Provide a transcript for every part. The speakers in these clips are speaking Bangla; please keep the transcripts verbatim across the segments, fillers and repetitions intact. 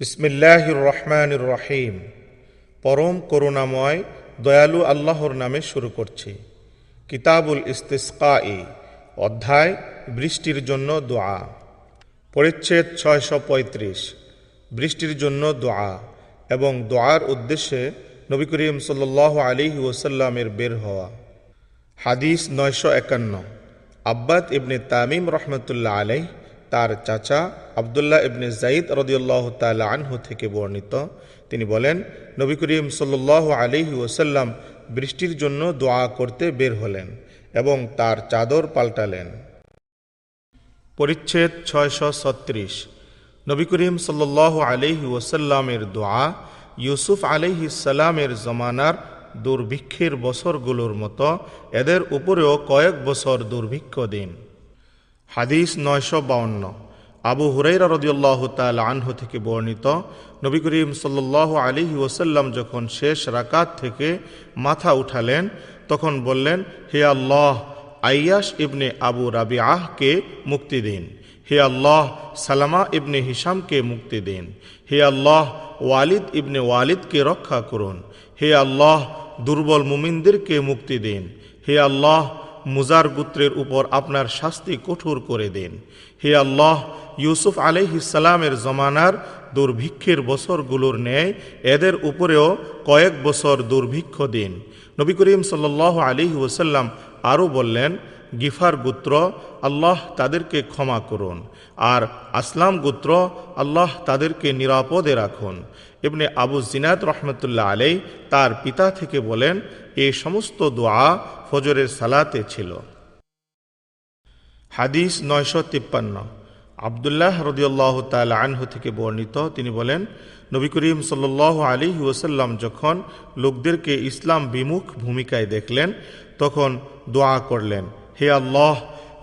বিসমিল্লাহির রহমানির রহিম। পরম করুণাময় দয়ালু আল্লাহর নামে শুরু করছি কিতাবুল ইস্তিসকা এ অধ্যায় বৃষ্টির জন্য দোয়া। পরিচ্ছেদ ছয়শো পঁয়ত্রিশ, বৃষ্টির জন্য দোয়া এবং দোয়ার উদ্দেশ্যে নবী করিম সাল্লাল্লাহু আলাইহি ওয়াসাল্লামের বের হওয়া। হাদিস নয়শো একান্ন, আব্বাদ ইবনে তামিম রহমতুল্লাহ আলাইহি তার চাচা আবদুল্লাহ ইবনে জাইদ রাদিয়াল্লাহু তাআলা আনহু থেকে বর্ণিত, তিনি বলেন নবী করিম সাল্লাল্লাহু আলাইহি ওয়াসাল্লাম বৃষ্টির জন্য দোয়া করতে বের হলেন এবং তার চাদর পাল্টালেন। পরিচ্ছেদ ছয়শো ছত্রিশ, নবী করিম সাল্লাল্লাহু আলাইহি ওয়াসাল্লামের দোয়া ইউসুফ আলাইহিস সালামের জমানার দুর্ভিক্ষের বছরগুলোর মতো এদের উপরেও কয়েক বছর দুর্ভিক্ষ দিন। হাদিস নয়শো বাউন্ন, আবু হুরাইরা রাদিয়াল্লাহু তাআলা আনহু থেকে বর্ণিত, নবী করিম সাল্লাল্লাহু আলাইহি ওয়াসাল্লাম যখন শেষ রাকাত থেকে মাথা উঠালেন তখন বললেন, হে আল্লাহ, আইয়াশ ইবনে আবু রাবিআহকে মুক্তি দিন। হে আল্লাহ, সালামা ইবনে হিশামকে মুক্তি দিন। হে আল্লাহ, ওয়ালিদ ইবনে ওয়ালিদকে রক্ষা করুন। হে আল্লাহ, দুর্বল মুমিনদেরকে মুক্তি দিন। হে আল্লাহ, মুজার গুত্রের উপর আপনার শাস্তি কঠোর করে দিন। হে আল্লাহ, ইউসুফ আলাইহিস সালামের জমানার দুর্ভিক্ষের বছরগুলোর ন্যায় এদের উপরেও কয়েক বছর দুর্ভিক্ষ দিন। নবী করিম সাল্লাল্লাহু আলাইহি ওয়াসাল্লাম আরও বললেন, গিফার গোত্র, আল্লাহ তাদেরকে ক্ষমা করুন, আর আসলাম গোত্র, আল্লাহ তাদেরকে নিরাপদে রাখুন। ইবনে আবু জিনাদ রহমতুল্লাহ আলাইহি তার পিতা থেকে বলেন, এই সমস্ত দোয়া ফজরের সালাতে ছিল। হাদিস নয়শো তিপ্পান্ন, আবদুল্লাহ রাদিয়াল্লাহু তাআলা আনহু থেকে বর্ণিত, তিনি বলেন নবী করিম সাল্লাল্লাহু আলাইহি ওয়াসাল্লাম যখন লোকদেরকে ইসলাম বিমুখ ভূমিকায় দেখলেন তখন দোয়া করলেন, হে আল্লাহ,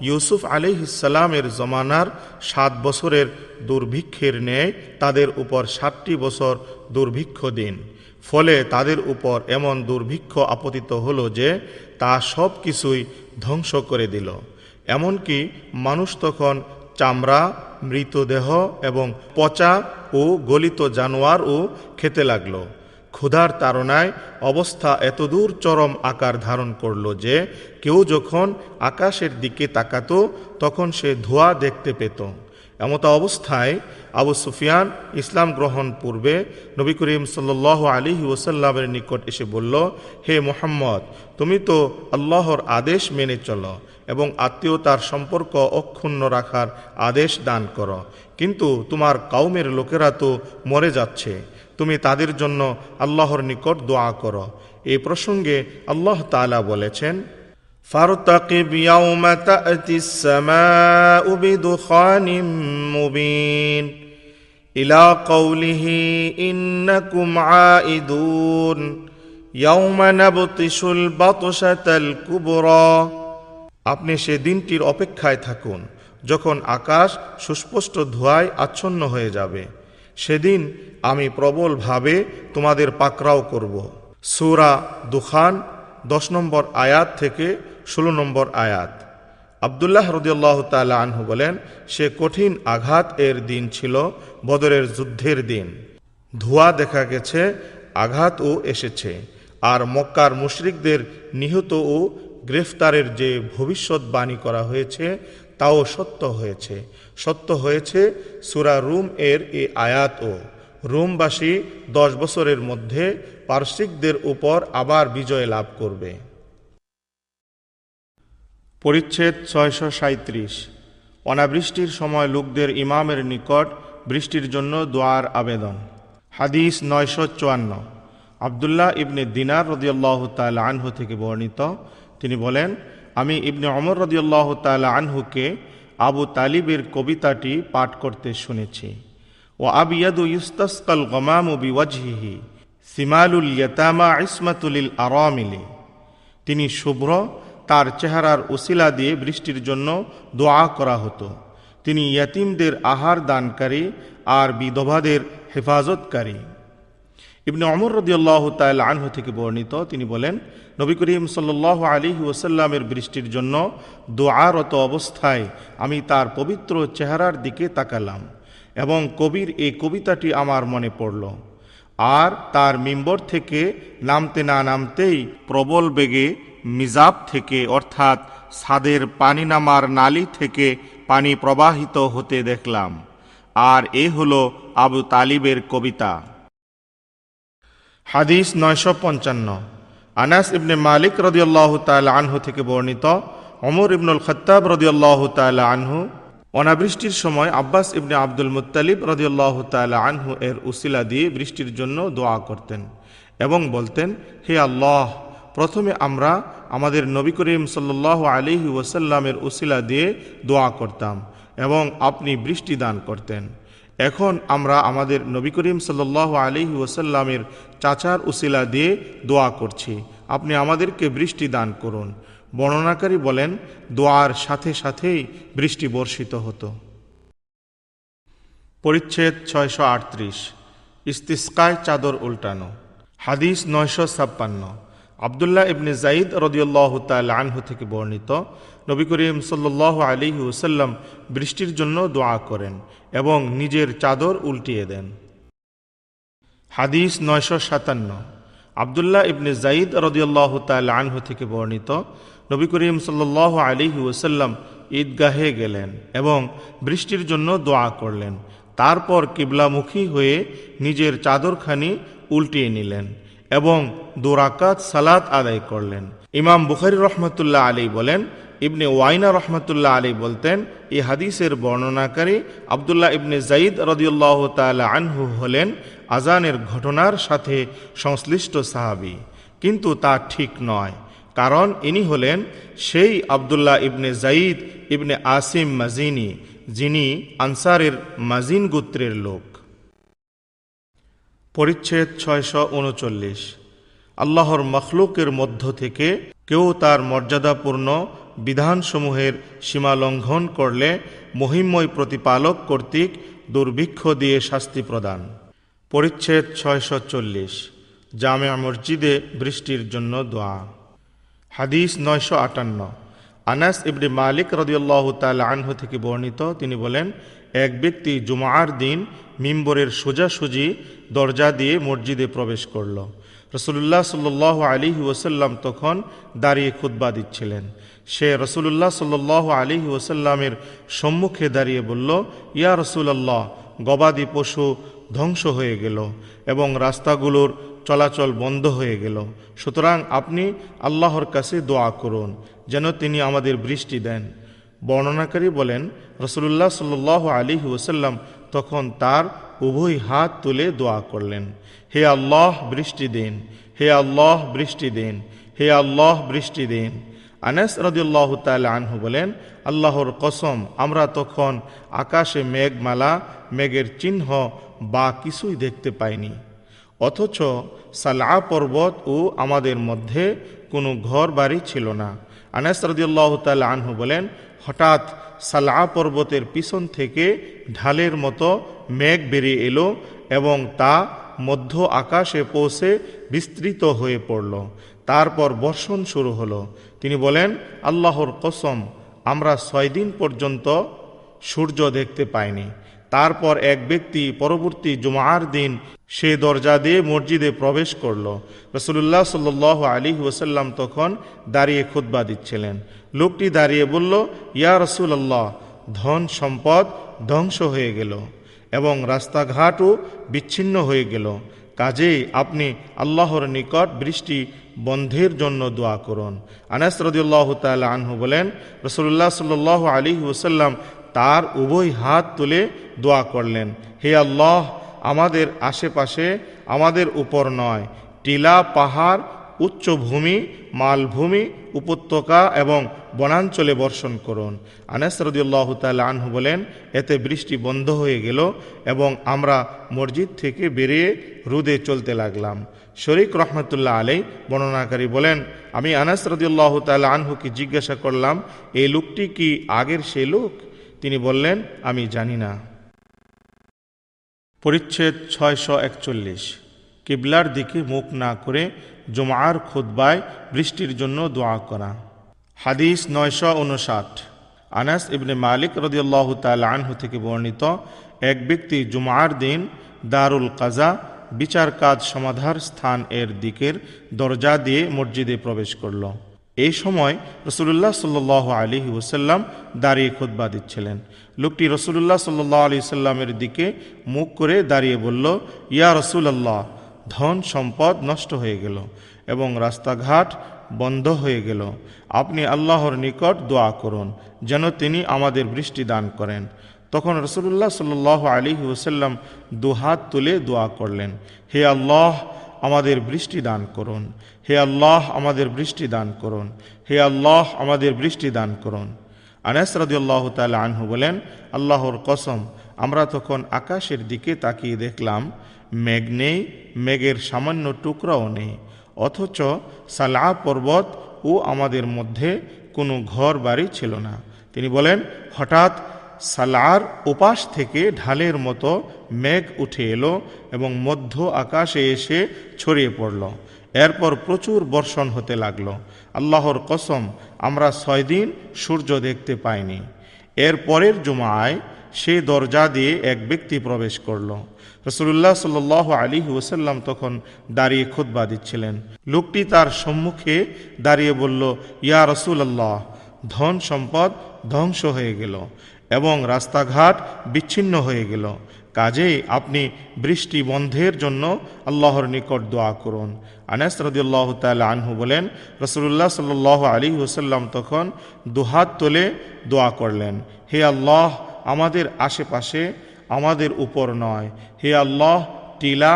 ইউসুফ আলাইহিস সালামের জমানার সাত বছরের দুর্ভিক্ষের ন্যায় তাদের উপর সাতটি বছর দুর্ভিক্ষ দিন। ফলে তাদের উপর এমন দুর্ভিক্ষ আপতিত হলো যে তা সব কিছুই ধ্বংস করে দিল, এমনকি মানুষ তখন চামড়া, মৃতদেহ এবং পচা ও গলিত জানোয়ারও খেতে লাগলো। ক্ষুধার তাড়নায় অবস্থা এতদূর চরম আকার ধারণ করল যে কেউ যখন আকাশের দিকে তাকাত তখন সে ধোঁয়া দেখতে পেত। এমত অবস্থায় আবু সুফিয়ান ইসলাম গ্রহণ পূর্বে নবী করিম সাল্লাল্লাহু আলাইহি ওয়াসাল্লামের নিকট এসে বলল, হে মুহাম্মদ, তুমি তো আল্লাহর আদেশ মেনে চলো এবং আত্মীয়তার সম্পর্ক অক্ষুণ্ণ রাখার আদেশ দান করো, কিন্তু তোমার কওমের লোকেরা তো মরে যাচ্ছে, তুমি তাদের জন্য আল্লাহর নিকট দোয়া করো। এই প্রসঙ্গে আল্লাহ তাআলা বলেছেন, فارتقب يوم تأتي السماء بدخان مبين إلى قوله إنكم عائدون يوم نبطش البطشة الكبرى। আপনি সে দিনটির অপেক্ষায় থাকুন যখন আকাশ সুস্পষ্ট ধোঁয়ায় আচ্ছন্ন হয়ে যাবে, সেদিন আমি প্রবলভাবে তোমাদের পাকড়াও করব। সূরা দুখান দশ নম্বর আয়াত থেকে ষোলো নম্বর আয়াত। আবদুল্লাহ রাদিয়াল্লাহু তাআলা আনহু বলেন, সে কঠিন আঘাত এর দিন ছিল বদরের যুদ্ধের দিন। ধোঁয়া দেখা গেছে, আঘাতও এসেছে, আর মক্কার মুশরিকদের নিহত ও গ্রেফতারের যে ভবিষ্যৎবাণী করা হয়েছে তাও সত্য হয়েছে। সত্য হয়েছে সূরা রুম এর এই আয়াতও। রোমবাসী দশ বছরের মধ্যে পারসিকদের উপর আবার বিজয় লাভ করবে। পরিচ্ছেদ ছয়শো সাঁইত্রিশ, অনাবৃষ্টির সময় লোকদের ইমামের নিকট বৃষ্টির জন্য দোয়ার আবেদন। হাদিস নয়শো চুয়ান্ন, আবদুল্লাহ ইবনে দিনার রাদিয়াল্লাহু তাআলা আনহু থেকে বর্ণিত, তিনি বলেন আমি ইবনে ওমর রাদিয়াল্লাহু তাআলা আনহুকে আবু তালিবের কবিতাটি পাঠ করতে শুনেছি। ও আবিয়াদু ইস্তাসকাল গমামু বিওয়াজহিহি সিমালুল ইয়াতামা ইসমাতুল আরামিলি। তিনি শুভ্র, তার চেহারার উসিলা দিয়ে বৃষ্টির জন্য দোয়া করা হতো। তিনি ইয়াতিমদের আহার দানকারী আর বিধবাদের হেফাজতকারী। ইবনে ওমর রাদিয়াল্লাহু তাআলা আনহু থেকে বর্ণিত, তিনি বলেন নবী করিম সাল্লাল্লাহু আলাইহি ওয়াসাল্লামের বৃষ্টির জন্য দোয়ারত অবস্থায় আমি তার পবিত্র চেহারার দিকে তাকালাম এবং কবির এই কবিতাটি আমার মনে পড়ল। আর তার মিম্বর থেকে নামতে না নামতেই প্রবল বেগে মিজাব থেকে অর্থাৎ ছাদের পানি নামার নালী থেকে পানি প্রবাহিত হতে দেখলাম। আর এ হলো আবু তালিবের কবিতা। হাদিস নয়শো পঞ্চান্ন। আনাস ইবনে মালিক রাদিয়াল্লাহু তাআলা আনহু থেকে বর্ণিত, ওমর ইবনুল খাত্তাব রাদিয়াল্লাহু তাআলা আনহু অনাবৃষ্টির সময় আব্বাস ইবনে আব্দুল মুত্তালিব রাদিয়াল্লাহু তাআলা আনহু এর উসিলা দিয়ে বৃষ্টির জন্য দোয়া করতেন এবং বলতেন, হে আল্লাহ, প্রথমে আমরা আমাদের নবী করিম সাল্লাল্লাহু আলাইহি ওয়াসাল্লামের উসিলা দিয়ে দোয়া করতাম এবং আপনি বৃষ্টি দান করতেন। এখন আমরা আমাদের নবী করিম সাল্লাল্লাহু আলাইহি ওয়াসাল্লামের চাচার উসিলা দিয়ে দোয়া করছি, আপনি আমাদেরকে বৃষ্টি দান করুন। বর্ণনাকারী বলেন, দোয়ার সাথে সাথেই বৃষ্টি বর্ষিত হতো। পরিচ্ছেদ ছয়শো আটত্রিশ, ইস্তিসকায় চাদর উল্টানো। হাদিস নয়শো ছাপ্পান্ন। আবদুল্লাহ ইবনে যায়িদ রাদিয়াল্লাহু তাআলা আনহু থেকে বর্ণিত, নবী করিম সাল্লাল্লাহু আলাইহি ওয়াসাল্লাম বৃষ্টির জন্য দোয়া করেন এবং নিজের চাদর উল্টিয়ে দেন। হাদিস নয়শো সাতান্ন। আবদুল্লাহ ইবনে যায়িদ রাদিয়াল্লাহু তাআলা আনহু থেকে বর্ণিত, নবী করিম সাল্লাল্লাহু আলাইহি ওয়াসাল্লাম ঈদগাহে গেলেন এবং বৃষ্টির জন্য দোয়া করলেন। তারপর কিবলামুখী হয়ে নিজের চাদরখানি উল্টিয়ে নিলেন এবং দুরাকাত সালাত আদায় করলেন। ইমাম বুখারী রহমতুল্লাহ আলী বলেন, ইবনে ওয়াইনা রহমতুল্লাহ আলী বলতেন, এই হাদিসের বর্ণনাকারী আবদুল্লাহ ইবনে যায়িদ রাদিয়াল্লাহু তাআলা আনহু হলেন আজানের ঘটনার সাথে সংশ্লিষ্ট সাহাবি, কিন্তু তা ঠিক নয়, কারণ ইনি হলেন সেই Abdullah ibn Zeid ibn Asim Mazini, যিনি আনসারের মাজিন গোত্রের লোক। পরিচ্ছেদ ছয়শো উনচল্লিশ, আল্লাহর মখলুকের মধ্য থেকে কেউ তার মর্যাদাপূর্ণ বিধানসমূহের সীমা লঙ্ঘন করলে মহিমময় প্রতিপালক কর্তৃক দুর্ভিক্ষ দিয়ে শাস্তি প্রদান। পরিচ্ছেদ ছয়শো চল্লিশ, জামে মসজিদে বৃষ্টির জন্য দোয়া। হাদিস নয়শো আটান্ন। আনাস ইবনে মালিক রাদিয়াল্লাহু তাআলা আনহু থেকে বর্ণিত, তিনি বলেন, এক ব্যক্তি জুমার দিন মিম্বরের সোজাসুজি দরজা দিয়ে মসজিদে প্রবেশ করল। রাসূলুল্লাহ সাল্লাল্লাহু আলাইহি ওয়াসাল্লাম তখন দাঁড়িয়ে খুতবা দিচ্ছিলেন। সে রাসূলুল্লাহ সাল্লাল্লাহু আলাইহি ওয়াসাল্লামের সম্মুখে দাঁড়িয়ে বলল, ইয়া রাসূলুল্লাহ, গবাদি পশু ধ্বংস হয়ে গেল এবং রাস্তাগুলোর চলাচল বন্ধ হয়ে গেল, সুতরাং আপনি আল্লাহর কাছে দোয়া করুন যেন তিনি আমাদের বৃষ্টি দেন। বর্ণনাকারী বলেন, রাসূলুল্লাহ সাল্লাল্লাহু আলাইহি ওয়াসাল্লাম তখন তার উভয় হাত তুলে দোয়া করলেন, হে আল্লাহ বৃষ্টি দিন, হে আল্লাহ বৃষ্টি দিন, হে আল্লাহ বৃষ্টি দিন। আনাস রাদিয়াল্লাহু তাআলা আনহু বলেন, আল্লাহর কসম, আমরা তখন আকাশে মেঘমালা, মেঘের চিহ্ন বা কিছুই দেখতে পাইনি, অথচ সালআ পর্বত ও আমাদের মধ্যে কোনো ঘর বাড়ি ছিল না। আনাস রাদিয়াল্লাহু তাআলা আনহু বলেন, হঠাৎ সালআ পর্বতের পিছন থেকে ঢালের মতো মেঘ বেরিয়ে এলো এবং তা মধ্য আকাশে পৌঁছে বিস্তৃত হয়ে পড়ল, তারপর বর্ষণ শুরু হলো। তিনি বলেন, আল্লাহর কসম, আমরা ছয় দিন পর্যন্ত সূর্য দেখতে পাইনি। তারপর এক ব্যক্তি পরবর্তী জুমার দিন সে দরজা দিয়ে মসজিদে প্রবেশ করল। রাসূলুল্লাহ সাল্লাল্লাহু আলাইহি ওয়াসাল্লাম তখন দাঁড়িয়ে খুতবা দিচ্ছিলেন। লোকটি দাঁড়িয়ে বলল, ইয়া রাসূলুল্লাহ, ধন সম্পদ ধ্বংস হয়ে গেল এবং রাস্তাঘাটও বিচ্ছিন্ন হয়ে গেল, কাজেই আপনি আল্লাহর নিকট বৃষ্টি বন্ধের জন্য দোয়া করুন। আনাস রাদিয়াল্লাহু তাআলা আনহু বলেন, রাসূলুল্লাহ সাল্লাল্লাহু আলাইহি ওয়াসাল্লাম তার উভয় হাত তুলে দোয়া করলেন, হে আল্লাহ, আমাদের আশেপাশে, আমাদের উপর নয়, টিলা, পাহাড়, উচ্চভূমি, মালভূমি, উপত্যকা এবং বনাঞ্চলে বর্ষণ করুন। আনাস রাদিয়াল্লাহু তাআলা আনহু বলেন, এতে বৃষ্টি বন্ধ হয়ে গেল এবং আমরা মসজিদ থেকে বেরিয়ে রুদে চলতে লাগলাম। শরীক রহমতুল্লাহ আলাই বর্ণনাকারী বলেন, আমি আনাস রাদিয়াল্লাহু তাআলা আনহুকে জিজ্ঞাসা করলাম, এই লোকটি কি আগের সেই লোক? তিনি বললেন, আমি জানি না। পরিচ্ছেদ ছয়শো একচল্লিশ, কিবলার দিকে মুখ না করে জুমার খুতবায় বৃষ্টির জন্য দোয়া করা। হাদিস নয়শো উনষাট। আনাস ইবনে মালিক রাদিয়াল্লাহু তাআলা আনহু থেকে বর্ণিত, এক ব্যক্তি জুমার দিন দারুল কাজা বিচার কাজ সমাধার স্থান এর দিকের দরজা দিয়ে মসজিদে প্রবেশ করল। এই সময় রসুল্লাহ সাল্লাহ আলাইহি ওয়াসাল্লাম দাঁড়িয়ে খুতবা দিচ্ছিলেন। লোকটি রসুল্লাহ সাল্লাহ আলাইহি ওয়াসাল্লামের দিকে মুখ করে দাঁড়িয়ে বলল, ইয়া রসুলাল্লাহ, ধন সম্পদ নষ্ট হয়ে গেল এবং রাস্তাঘাট বন্ধ হয়ে গেল। আপনি আল্লাহর নিকট দোয়া করুন যেন তিনি আমাদের বৃষ্টি দান করেন। তখন রসুল্লাহ সাল্লাহ আলাইহি ওয়াসাল্লাম দুহাত তুলে দোয়া করলেন, হে আল্লাহ আমাদের বৃষ্টি দান করুন, হে আল্লাহ আমাদের বৃষ্টি দান করুন, হে আল্লাহ আমাদের বৃষ্টি দান করুন। আনাস রাদিয়াল্লাহু তাআলা আনহু বলেন, আল্লাহর কসম, আমরা তখন আকাশের দিকে তাকিয়ে দেখলাম মেঘ নেই, মেঘের সামান্য টুকরাও নেই, অথচ সালা পর্বত ও আমাদের মধ্যে কোনো ঘর বাড়ি ছিল না। তিনি বলেন, হঠাৎ সালার উপাস থেকে ঢালের মতো মেঘ উঠে এলো এবং মধ্য আকাশে এসে ছড়িয়ে পড়ল। এরপর প্রচুর বর্ষণ হতে লাগল। আল্লাহর কসম, আমরা ছয় দিন সূর্য দেখতে পাইনি। এর পরের জুমায় সে দরজা দিয়ে এক ব্যক্তি প্রবেশ করল। রাসূলুল্লাহ সাল্লাল্লাহু আলাইহি ওয়াসাল্লাম তখন দাঁড়িয়ে খুতবা দিচ্ছিলেন। লোকটি তার সম্মুখে দাঁড়িয়ে বলল, ইয়া রাসূলুল্লাহ, ধন সম্পদ ধ্বংস হয়ে গেল এবং রাস্তাঘাট বিচ্ছিন্ন হয়ে গেল, কাজেই আপনি বৃষ্টি বন্ধের জন্য আল্লাহর নিকট দোয়া করুন। আনাস রাদিয়াল্লাহু তাআলা আনহু বলেন, রাসূলুল্লাহ সাল্লাল্লাহু আলাইহি ওয়াসাল্লাম তখন দুহাত তুলে দোয়া করলেন, হে আল্লাহ আমাদের আশেপাশে, আমাদের উপর নয়, হে আল্লাহ টিলা,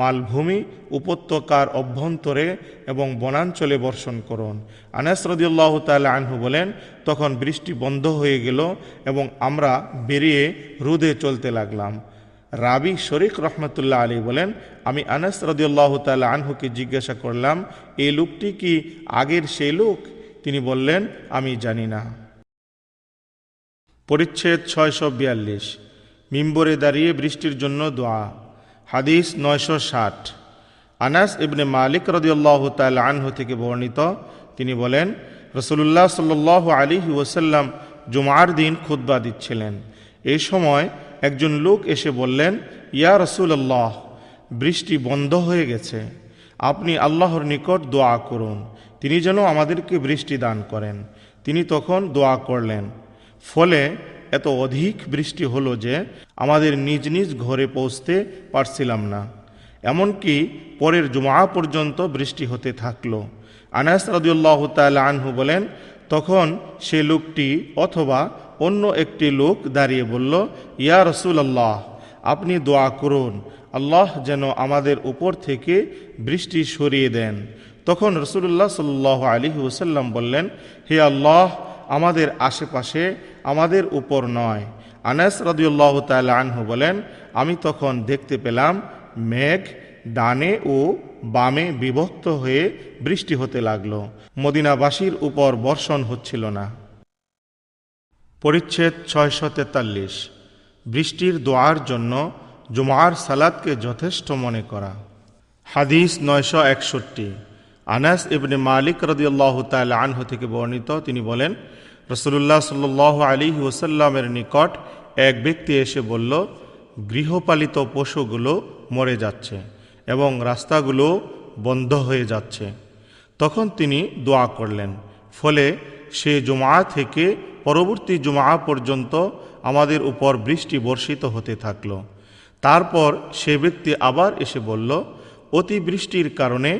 মালভূমি, উপত্যকার অভ্যন্তরে এবং বনাঞ্চলে বর্ষণ করুন। আনাস রাদিয়াল্লাহু তাআলা আনহু বলেন, তখন বৃষ্টি বন্ধ হয়ে গেল এবং আমরা বেরিয়ে রোদে চলতে লাগলাম। রাবি শরীক রহমতুল্লাহ আলী বলেন, আমি আনাস রাদিয়াল্লাহু তাআলা আনহুকে জিজ্ঞাসা করলাম, এই লোকটি কি আগের সেই লোক? তিনি বললেন, আমি জানি না। পরিচ্ছেদ ছয়শো বিয়াল্লিশ, মিম্বরে দাঁড়িয়ে বৃষ্টির জন্য দোয়া। হাদিস নয়শো ষাট, আনাস ইবনে মালিক রাদিয়াল্লাহু তাআলা আনহু থেকে বর্ণিত, তিনি বলেন, রাসূলুল্লাহ সাল্লাল্লাহু আলাইহি ওয়াসাল্লাম জুমার দিন খুতবা দিচ্ছিলেন। এই সময় একজন লোক এসে বললেন, ইয়া রাসূলুল্লাহ, বৃষ্টি বন্ধ হয়ে গেছে, আপনি আল্লাহর নিকট দোয়া করুন তিনি যেন আমাদেরকে বৃষ্টি দান করেন। তিনি তখন দোয়া করলেন, ফলে এত অধিক বৃষ্টি হলো যে আমাদের নিজ নিজ ঘরে পৌঁছতে পারছিলাম না, এমনকি পরের জুমা পর্যন্ত বৃষ্টি হতে থাকলো। আনাস রাদিয়াল্লাহু তাআলা আনহু বলেন, তখন সে লোকটি অথবা অন্য একটি লোক দাঁড়িয়ে বলল, ইয়া রাসূলুল্লাহ, আপনি দোয়া করুন আল্লাহ যেন আমাদের উপর থেকে বৃষ্টি সরিয়ে দেন। তখন রাসূলুল্লাহ সাল্লাল্লাহু আলাইহি ওয়াসাল্লাম বললেন, হে আল্লাহ আমাদের আশেপাশে, আমাদের উপর নয়। আনাস রাদিয়াল্লাহু তাআলা আনহু বলেন, আমি তখন দেখতে পেলাম মেঘ ডানে ও বামে বিভক্ত হয়ে বৃষ্টি হতে লাগলো, মদিনাবাসীর উপর বর্ষণ হচ্ছিল না। পরিচ্ছেদ ছয়শো তেতাল্লিশ, বৃষ্টির দোয়ার জন্য জুমার সালাতকে যথেষ্ট মনে করা। হাদিস নয়শো একষট্টি, আনাস ইবনে মালিক রাদিয়াল্লাহু তাআলা আনহু থেকে বর্ণিত, তিনি বলেন, রাসূলুল্লাহ সাল্লাল্লাহু আলাইহি ওয়াসাল্লামের নিকট এক ব্যক্তি এসে বলল, গৃহপালিত পশুগুলো মরে যাচ্ছে এবং রাস্তাগুলো বন্ধ হয়ে যাচ্ছে। তখন তিনি দোয়া করলেন, ফলে সে জুমআ থেকে পরবর্তী জুমআ পর্যন্ত আমাদের উপর বৃষ্টি বর্ষিত হতে থাকল। তারপর সে ব্যক্তি আবার এসে বলল, অতিবৃষ্টির কারণে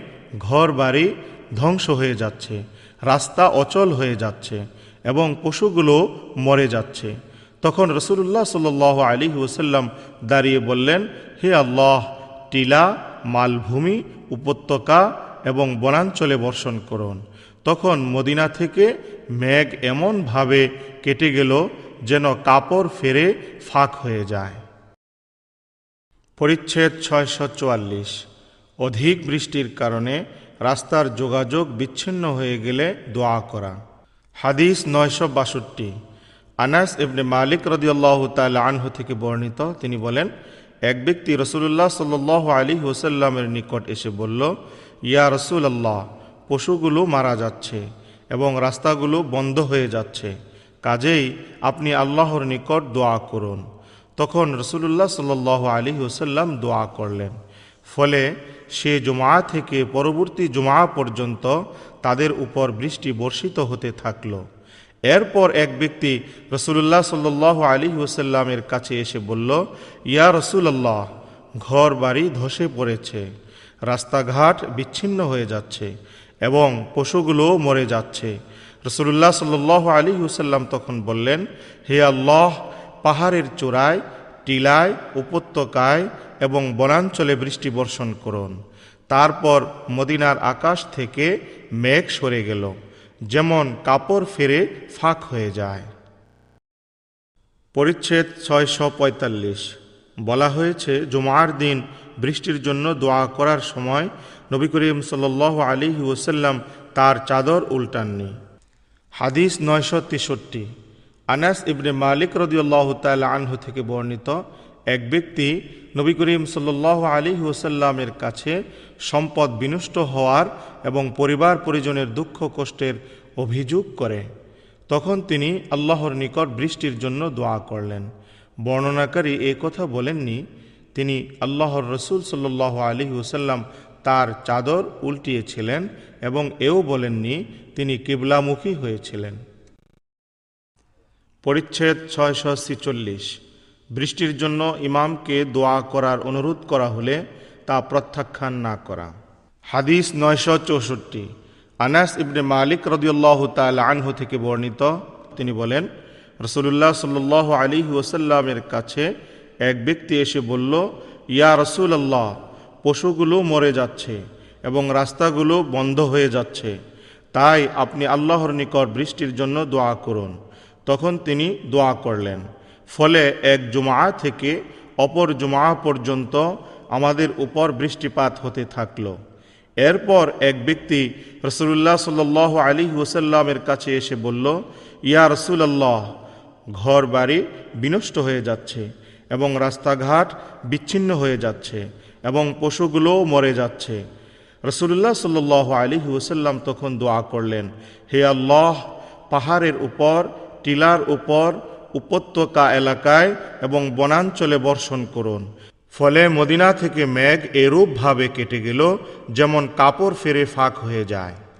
ঘর বাড়ি ধ্বংস হয়ে যাচ্ছে, রাস্তা অচল হয়ে যাচ্ছে এবং পশুগুলো মরে যাচ্ছে। তখন রাসূলুল্লাহ সাল্লাল্লাহু আলাইহি ওয়াসাল্লাম দাঁড়িয়ে বললেন, হে আল্লাহ টিলা, মালভূমি, উপত্যকা এবং বনাঞ্চলে বর্ষণ করুন। তখন মদিনা থেকে মেঘ এমনভাবে কেটে গেল যেন কাপড় ফেরে ফাঁক হয়ে যায়। পরিচ্ছেদ ছয়শো চুয়াল্লিশ, অধিক বৃষ্টির কারণে রাস্তার যোগাযোগ বিচ্ছিন্ন হয়ে গেলে দোয়া করা। হাদিস নয়শো বাষট্টি, আনাস ইবনে মালিক রাদিয়াল্লাহু তাআলা আনহু থেকে বর্ণিত, তিনি বলেন, এক ব্যক্তি রাসূলুল্লাহ সাল্লাল্লাহু আলাইহি ওয়াসাল্লামের নিকট এসে বলল, ইয়া রাসূলুল্লাহ, পশুগুলো মারা যাচ্ছে এবং রাস্তাগুলো বন্ধ হয়ে যাচ্ছে, কাজেই আপনি আল্লাহর নিকট দোয়া করুন। তখন রসুল্লাহ সাল্লাল্লাহু আলাইহি ওয়াসাল্লাম দোয়া করলেন, ফলে সে জুমআ থেকে পরবর্তী জুমআ পর্যন্ত তাদের উপর বৃষ্টি বর্ষিত হতে থাকল। এরপর এক ব্যক্তি রসুল্লাহ সাল্লাল্লাহু আলাইহি ওয়াসাল্লামের কাছে এসে বলল, ইয়া রসুল্লাহ, ঘর বাড়ি ধসে পড়েছে, রাস্তাঘাট বিচ্ছিন্ন হয়ে যাচ্ছে এবং পশুগুলোও মরে যাচ্ছে। রসুল্লাহ সাল্লাল্লাহু আলাইহি ওয়াসাল্লাম তখন বললেন, হে আল্লাহ, পাহাড়ের চূড়ায়, টিলায়, উপত্যকায় এবং বনাঞ্চলে বৃষ্টি বর্ষণ করুন। তারপর মদিনার আকাশ থেকে মেঘ সরে গেল, যেমন কাপড় ফেরে ফাঁক হয়ে যায়। পরিচ্ছেদ ছয়শ পঁয়তাল্লিশ। বলা হয়েছে, জুমার দিন বৃষ্টির জন্য দোয়া করার সময় নবী করিম সাল্লাল্লাহু আলাইহি ওয়াসাল্লাম তার চাদর উল্টাননি। হাদিস নয়শ তেষট্টি। আনাস ইবনে মালিক রাদিয়াল্লাহু তাআলা আনহু থেকে বর্ণিত, এক ব্যক্তি নবী করিম সাল্লাল্লাহু আলাইহি ওয়াসাল্লামের কাছে সম্পদ বিনষ্ট হওয়ার এবং পরিবার পরিজনের দুঃখ কষ্টের অভিযোগ করে। তখন তিনি আল্লাহর নিকট বৃষ্টির জন্য দোয়া করলেন। বর্ণনাকারী এ কথা বলেননি, তিনি আল্লাহর রসুল সাল্লাল্লাহু আলাইহি ওয়াসাল্লাম তার চাদর উল্টিয়েছিলেন এবং এও বলেননি তিনি কিবলামুখী হয়েছিলেন। পরিচ্ছেদ ছয়শ ছিচল্লিশ। বৃষ্টির জন্য ইমামকে দোয়া করার অনুরোধ করা হলে তা প্রত্যাখ্যান না করা। হাদিস নয়শ চৌষট্টি। আনাস ইবনে মালিক রাদিয়াল্লাহু তাআলা আনহু থেকে বর্ণিত, তিনি বলেন, রাসূলুল্লাহ সাল্লাল্লাহু আলাইহি ওয়াসাল্লামের কাছে এক ব্যক্তি এসে বলল, ইয়া রাসূলুল্লাহ, পশুগুলো মরে যাচ্ছে এবং রাস্তাগুলো বন্ধ হয়ে যাচ্ছে, তাই আপনি আল্লাহর নিকট বৃষ্টির জন্য দোয়া করুন। তখন তিনি দোয়া করলেন, ফলে এক জুমআ থেকে অপর জুমআ পর্যন্ত আমাদের উপর বৃষ্টিপাত হতে থাকল। এরপর এক ব্যক্তি রাসূলুল্লাহ সাল্লাল্লাহু আলাইহি ওয়াসাল্লামের কাছে এসে বলল, ইয়া রাসূলুল্লাহ, ঘর বাড়ি বিনষ্ট হয়ে যাচ্ছে এবং রাস্তাঘাট বিচ্ছিন্ন হয়ে যাচ্ছে এবং পশুগুলোও মরে যাচ্ছে। রাসূলুল্লাহ সাল্লাল্লাহু আলাইহি ওয়াসাল্লাম তখন দোয়া করলেন, হে আল্লাহ, পাহাড়ের উপর, টিলার উপর, উপত্যকা এলাকায় এবং বনাঞ্চলে বর্ষণ করুন। ফলে মদিনা থেকে মেঘ এরূপভাবে কেটে গেল, যেমন কাপড় ফেরে ফাঁক হয়ে যায়।